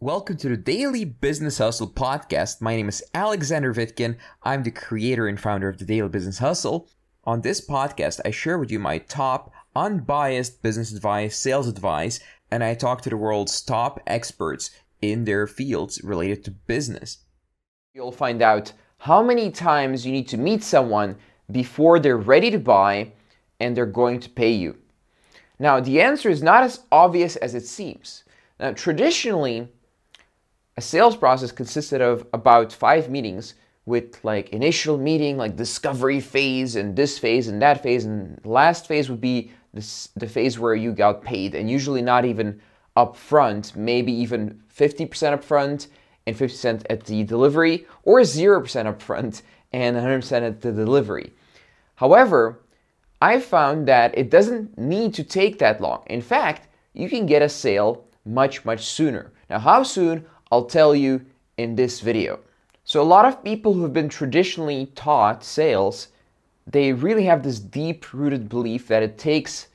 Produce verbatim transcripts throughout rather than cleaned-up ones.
Welcome to the Daily Business Hustle podcast. My name is Alexander Vitkin. I'm the creator and founder of the Daily Business Hustle. On this podcast, I share with you my top unbiased business advice, sales advice, and I talk to the world's top experts in their fields related to business. You'll find out how many times you need to meet someone before they're ready to buy and they're going to pay you. Now, the answer is not as obvious as it seems. Now, traditionally, a sales process consisted of about five meetings with like initial meeting, like discovery phase and this phase and that phase. And last phase would be this, the phase where you got paid, and usually not even upfront, maybe even fifty percent upfront and fifty percent at the delivery, or zero percent upfront and one hundred percent at the delivery. However, I found that it doesn't need to take that long. In fact, you can get a sale much, much sooner. Now, how soon? I'll tell you in this video. So a lot of people who've been traditionally taught sales, they really have this deep-rooted belief that it takes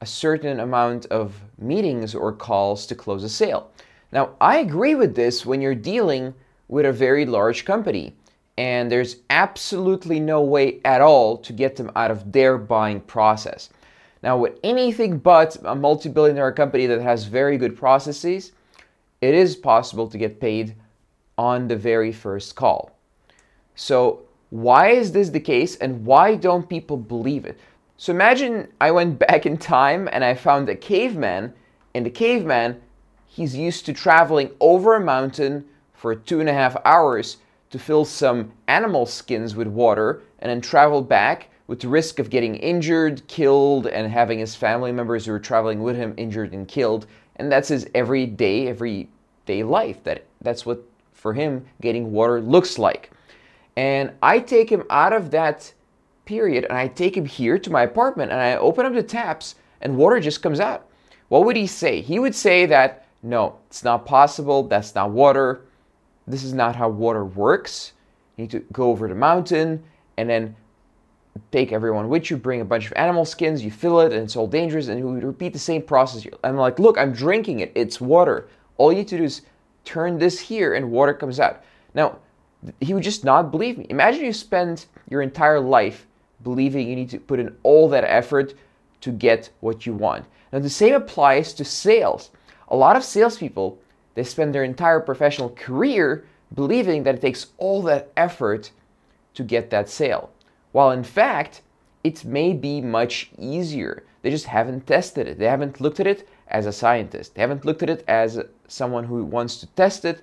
a certain amount of meetings or calls to close a sale. Now, I agree with this when you're dealing with a very large company, and there's absolutely no way at all to get them out of their buying process. Now, with anything but a multi-billion dollar company that has very good processes, it is possible to get paid on the very first call. So why is this the case, and why don't people believe it? So imagine I went back in time and I found a caveman, and the caveman, he's used to traveling over a mountain for two and a half hours to fill some animal skins with water and then travel back with the risk of getting injured, killed, and having his family members who were traveling with him injured and killed. And that's his everyday, everyday life. That that's what, for him, getting water looks like. And I take him out of that period, and I take him here to my apartment, and I open up the taps, and water just comes out. What would he say? He would say that, no, it's not possible, that's not water, this is not how water works. You need to go over the mountain, and then take everyone with you, bring a bunch of animal skins, you fill it, and it's all dangerous, and you repeat the same process. I'm like, look, I'm drinking it, it's water. All you need to do is turn this here and water comes out. Now, he would just not believe me. Imagine you spend your entire life believing you need to put in all that effort to get what you want. Now, the same applies to sales. A lot of salespeople, they spend their entire professional career believing that it takes all that effort to get that sale, while in fact, it may be much easier. They just haven't tested it. They haven't looked at it as a scientist. They haven't looked at it as someone who wants to test it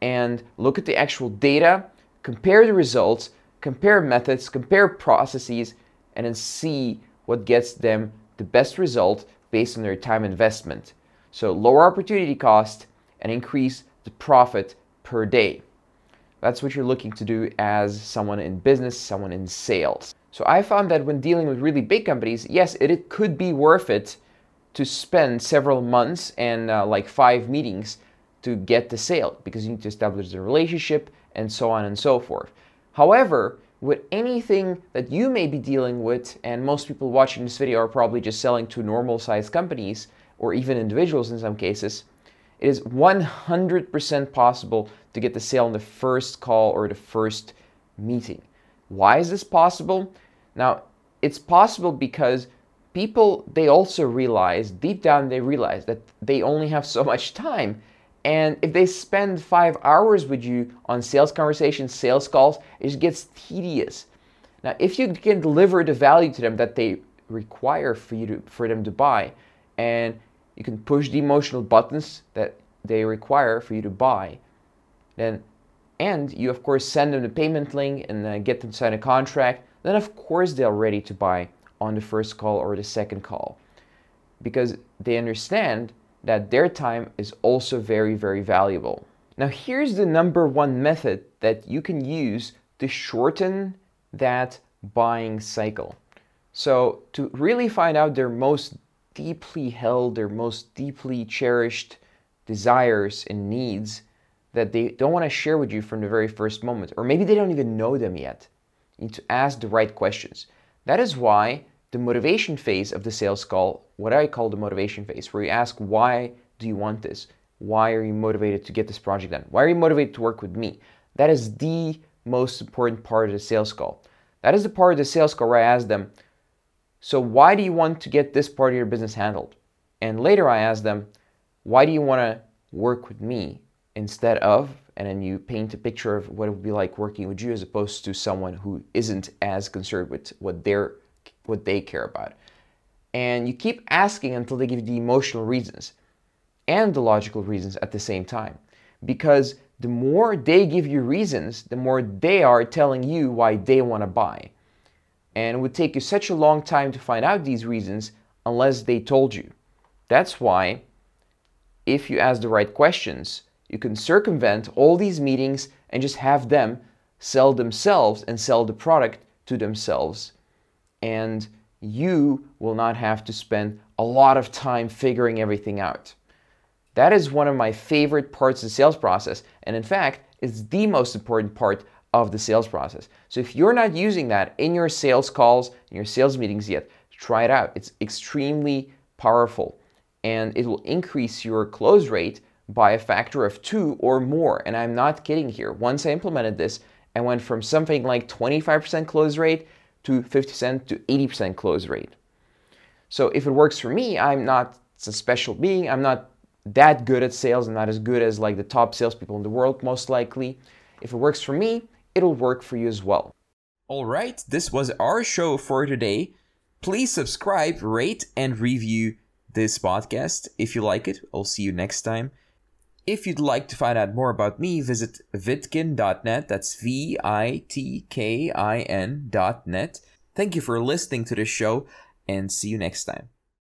and look at the actual data, compare the results, compare methods, compare processes, and then see what gets them the best result based on their time investment. So lower opportunity cost and increase the profit per day. That's what you're looking to do as someone in business, someone in sales. So I found that when dealing with really big companies, yes, it, it could be worth it to spend several months and uh, like five meetings to get the sale, because you need to establish the relationship and so on and so forth. However, with anything that you may be dealing with, and most people watching this video are probably just selling to normal sized companies or even individuals in some cases, it is one hundred percent possible to get the sale on the first call or the first meeting. Why is this possible? Now, it's possible because people, they also realize, deep down they realize that they only have so much time. And if they spend five hours with you on sales conversations, sales calls, it just gets tedious. Now, if you can deliver the value to them that they require for you to, for them to buy, and you can push the emotional buttons that they require for you to buy, then, and you of course send them the payment link and uh, get them to sign a contract, then of course they're ready to buy on the first call or the second call, because they understand that their time is also very, very valuable. Now, here's the number one method that you can use to shorten that buying cycle. So to really find out their most deeply held, their most deeply cherished desires and needs that they don't want to share with you from the very first moment, or maybe they don't even know them yet. You need to ask the right questions. That is why the motivation phase of the sales call, what I call the motivation phase, where you ask, why do you want this? Why are you motivated to get this project done? Why are you motivated to work with me? That is the most important part of the sales call. That is the part of the sales call where I ask them, so why do you want to get this part of your business handled? And later I ask them, why do you want to work with me instead of, and then you paint a picture of what it would be like working with you as opposed to someone who isn't as concerned with what they're, what they care about. And you keep asking until they give you the emotional reasons and the logical reasons at the same time. Because the more they give you reasons, the more they are telling you why they want to buy. And it would take you such a long time to find out these reasons unless they told you. That's why if you ask the right questions, you can circumvent all these meetings and just have them sell themselves and sell the product to themselves. And you will not have to spend a lot of time figuring everything out. That is one of my favorite parts of the sales process. And in fact, it's the most important part of the sales process. So if you're not using that in your sales calls, in your sales meetings yet, try it out. It's extremely powerful and it will increase your close rate by a factor of two or more. And I'm not kidding here. Once I implemented this, I went from something like twenty-five percent close rate to fifty percent to eighty percent close rate. So if it works for me, I'm not a special being. I'm not that good at sales and not as good as like the top salespeople in the world, most likely. If it works for me, it'll work for you as well. All right, this was our show for today. Please subscribe, rate, and review this podcast if you like it. I'll see you next time. If you'd like to find out more about me, visit vitkin dot net. That's V I T K I N dot net. Thank you for listening to this show and see you next time.